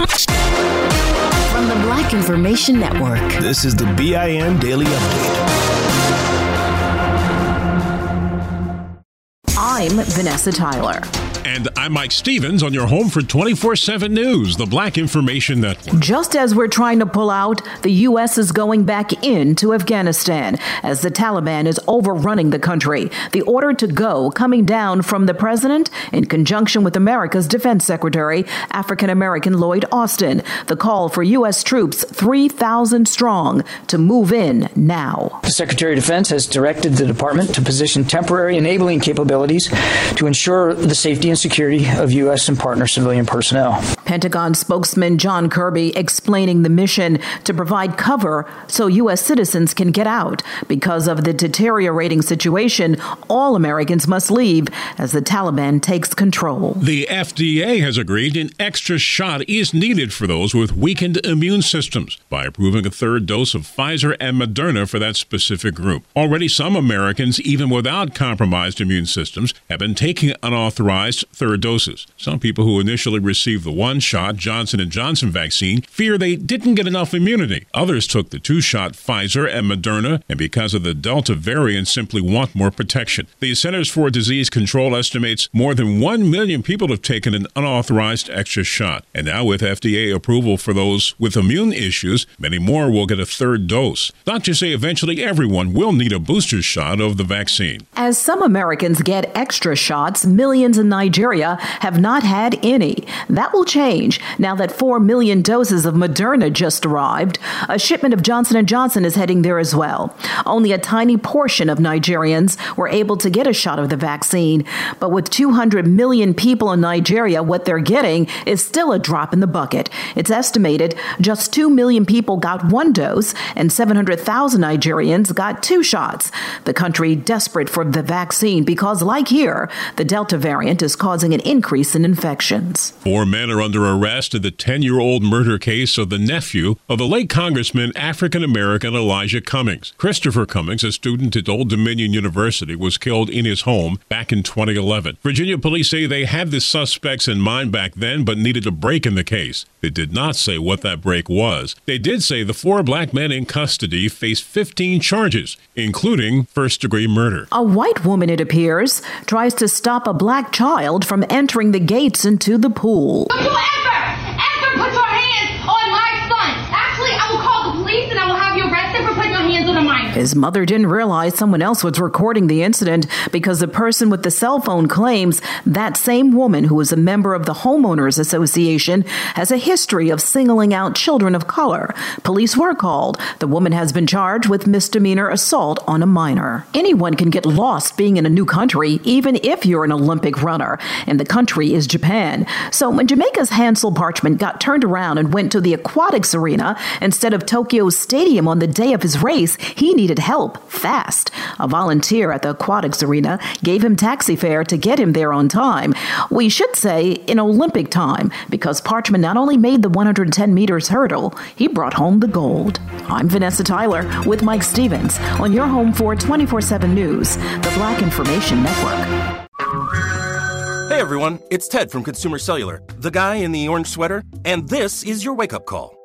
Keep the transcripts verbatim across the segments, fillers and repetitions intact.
From the Black Information Network, this is the B I N Daily Update. I'm Vanessa Tyler. And I'm Mike Stevens on your home for twenty-four seven news, the Black Information Network. Just as we're trying to pull out, the U S is going back into Afghanistan as the Taliban is overrunning the country. The order to go coming down from the president in conjunction with America's Defense Secretary, African-American Lloyd Austin. The call for U S troops, three thousand strong, to move in now. The Secretary of Defense has directed the department to position temporary enabling capabilities to ensure the safety and security of U S and partner civilian personnel. Pentagon spokesman John Kirby explaining the mission to provide cover so U S citizens can get out. Because of the deteriorating situation, all Americans must leave as the Taliban takes control. The F D A has agreed an extra shot is needed for those with weakened immune systems by approving a third dose of Pfizer and Moderna for that specific group. Already some Americans, even without compromised immune systems, have been taking unauthorized third doses. Some people who initially received the one-shot Johnson and Johnson vaccine fear they didn't get enough immunity. Others took the two-shot Pfizer and Moderna, and because of the Delta variant, simply want more protection. The Centers for Disease Control estimates more than one million people have taken an unauthorized extra shot. And now with F D A approval for those with immune issues, many more will get a third dose. Doctors say eventually everyone will need a booster shot of the vaccine. As some Americans get extra shots, millions in Nigeria Nigeria have not had any. That will change now that four million doses of Moderna just arrived. A shipment of Johnson and Johnson is heading there as well. Only a tiny portion of Nigerians were able to get a shot of the vaccine. But with two hundred million people in Nigeria, what they're getting is still a drop in the bucket. It's estimated just two million people got one dose and seven hundred thousand Nigerians got two shots. The country desperate for the vaccine because, like here, the Delta variant is causing an increase in infections. Four men are under arrest in the ten-year-old murder case of the nephew of the late Congressman African-American Elijah Cummings. Christopher Cummings, a student at Old Dominion University, was killed in his home back in twenty eleven. Virginia police say they had the suspects in mind back then but needed a break in the case. They did not say what that break was. They did say the four black men in custody faced fifteen charges, including first-degree murder. A white woman, it appears, tries to stop a black child from entering the gates into the pool. But whoever ever puts her hands on my son, actually, I will call the police and I will have you arrested for putting your hands on a minor. His mother didn't realize someone else was recording the incident because the person with the cell phone claims that same woman, who is a member of the Homeowners Association, has a history of singling out children of color. Police were called. The woman has been charged with misdemeanor assault on a minor. Anyone can get lost being in a new country, even if you're an Olympic runner, and the country is Japan. So when Jamaica's Hansel Parchment got turned around and went to the aquatics arena instead of Tokyo's stadium on the day of his race, he needed help fast. A volunteer at the aquatics arena gave him taxi fare to get him there on time. We should say in Olympic time, because Parchment not only made the one hundred ten meters hurdle, he brought home the gold. I'm Vanessa Tyler with Mike Stevens on your home for twenty-four seven News, the Black Information Network. Hey everyone, it's Ted from Consumer Cellular, the guy in the orange sweater, and this is your wake-up call.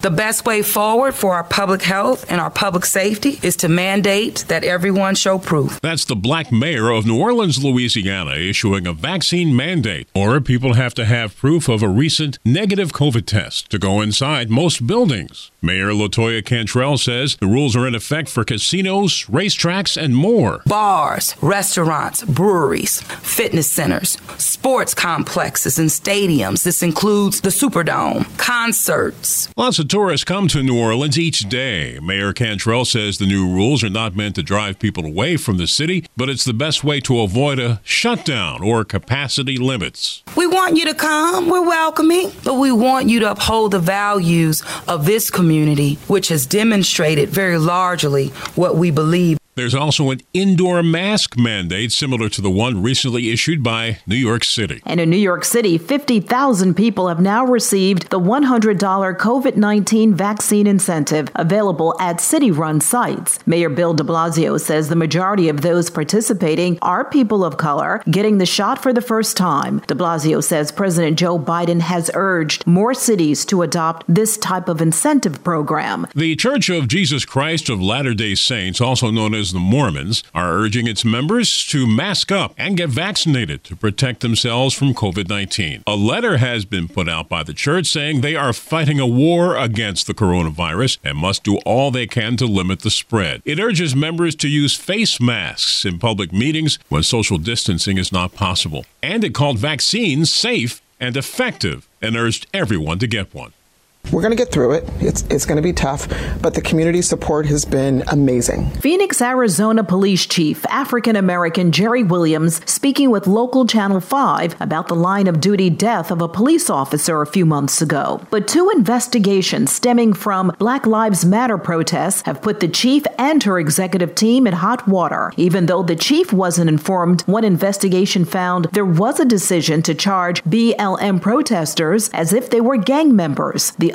The best way forward for our public health and our public safety is to mandate that everyone show proof. That's the black mayor of New Orleans, Louisiana, issuing a vaccine mandate. Or people have to have proof of a recent negative COVID test to go inside most buildings. Mayor LaToya Cantrell says the rules are in effect for casinos, racetracks, and more. Bars, restaurants, breweries, fitness centers, sports complexes, and stadiums. This includes the Superdome, concerts. Lots of tourists come to New Orleans each day. Mayor Cantrell says the new rules are not meant to drive people away from the city, but it's the best way to avoid a shutdown or capacity limits. We want you to come. We're welcoming. But we want you to uphold the values of this community, which has demonstrated very largely what we believe. There's also an indoor mask mandate similar to the one recently issued by New York City. And in New York City, fifty thousand people have now received the one hundred dollars COVID nineteen vaccine incentive available at city-run sites. Mayor Bill de Blasio says the majority of those participating are people of color getting the shot for the first time. De Blasio says President Joe Biden has urged more cities to adopt this type of incentive program. The Church of Jesus Christ of Latter-day Saints, also known as the Mormons, are urging its members to mask up and get vaccinated to protect themselves from COVID nineteen. A letter has been put out by the church saying they are fighting a war against the coronavirus and must do all they can to limit the spread. It urges members to use face masks in public meetings when social distancing is not possible. And it called vaccines safe and effective and urged everyone to get one. We're going to get through it. It's it's going to be tough, but the community support has been amazing. Phoenix, Arizona Police Chief African-American Jerry Williams speaking with local Channel five about the line-of-duty death of a police officer a few months ago. But two investigations stemming from Black Lives Matter protests have put the chief and her executive team in hot water, even though the chief wasn't informed. One investigation found there was a decision to charge B L M protesters as if they were gang members. The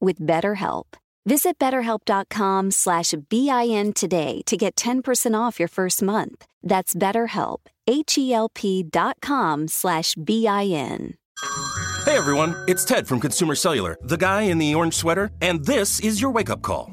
with BetterHelp. Visit BetterHelp dot com slash B I N today to get ten percent off your first month. That's BetterHelp, H E L P dot com slash B I N. Hey everyone, it's Ted from Consumer Cellular, the guy in the orange sweater, and this is your wake-up call.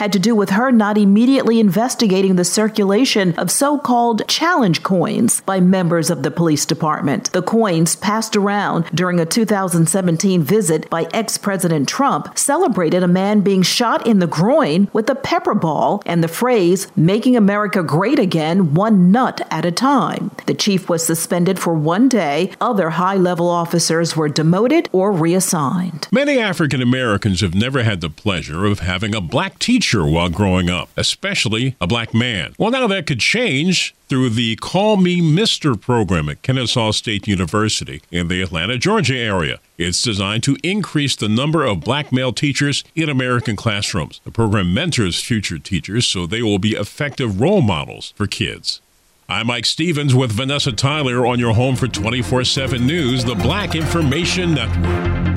Had to do with her not immediately investigating the circulation of so-called challenge coins by members of the police department. The coins passed around during a two thousand seventeen visit by ex-President Trump celebrated a man being shot in the groin with a pepper ball and the phrase, "Making America Great Again, one nut at a time." The chief was suspended for one day. Other high-level officers were demoted or reassigned. Many African Americans have never had the pleasure of having a black teacher while growing up, especially a black man. Well, now that could change through the Call Me Mister program at Kennesaw State University in the Atlanta, Georgia area. It's designed to increase the number of black male teachers in American classrooms. The program mentors future teachers so they will be effective role models for kids. I'm Mike Stevens with Vanessa Tyler on your home for twenty-four seven News, the Black Information Network.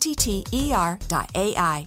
T T E R dot A I.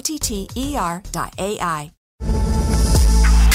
T T E R dot A I.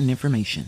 information.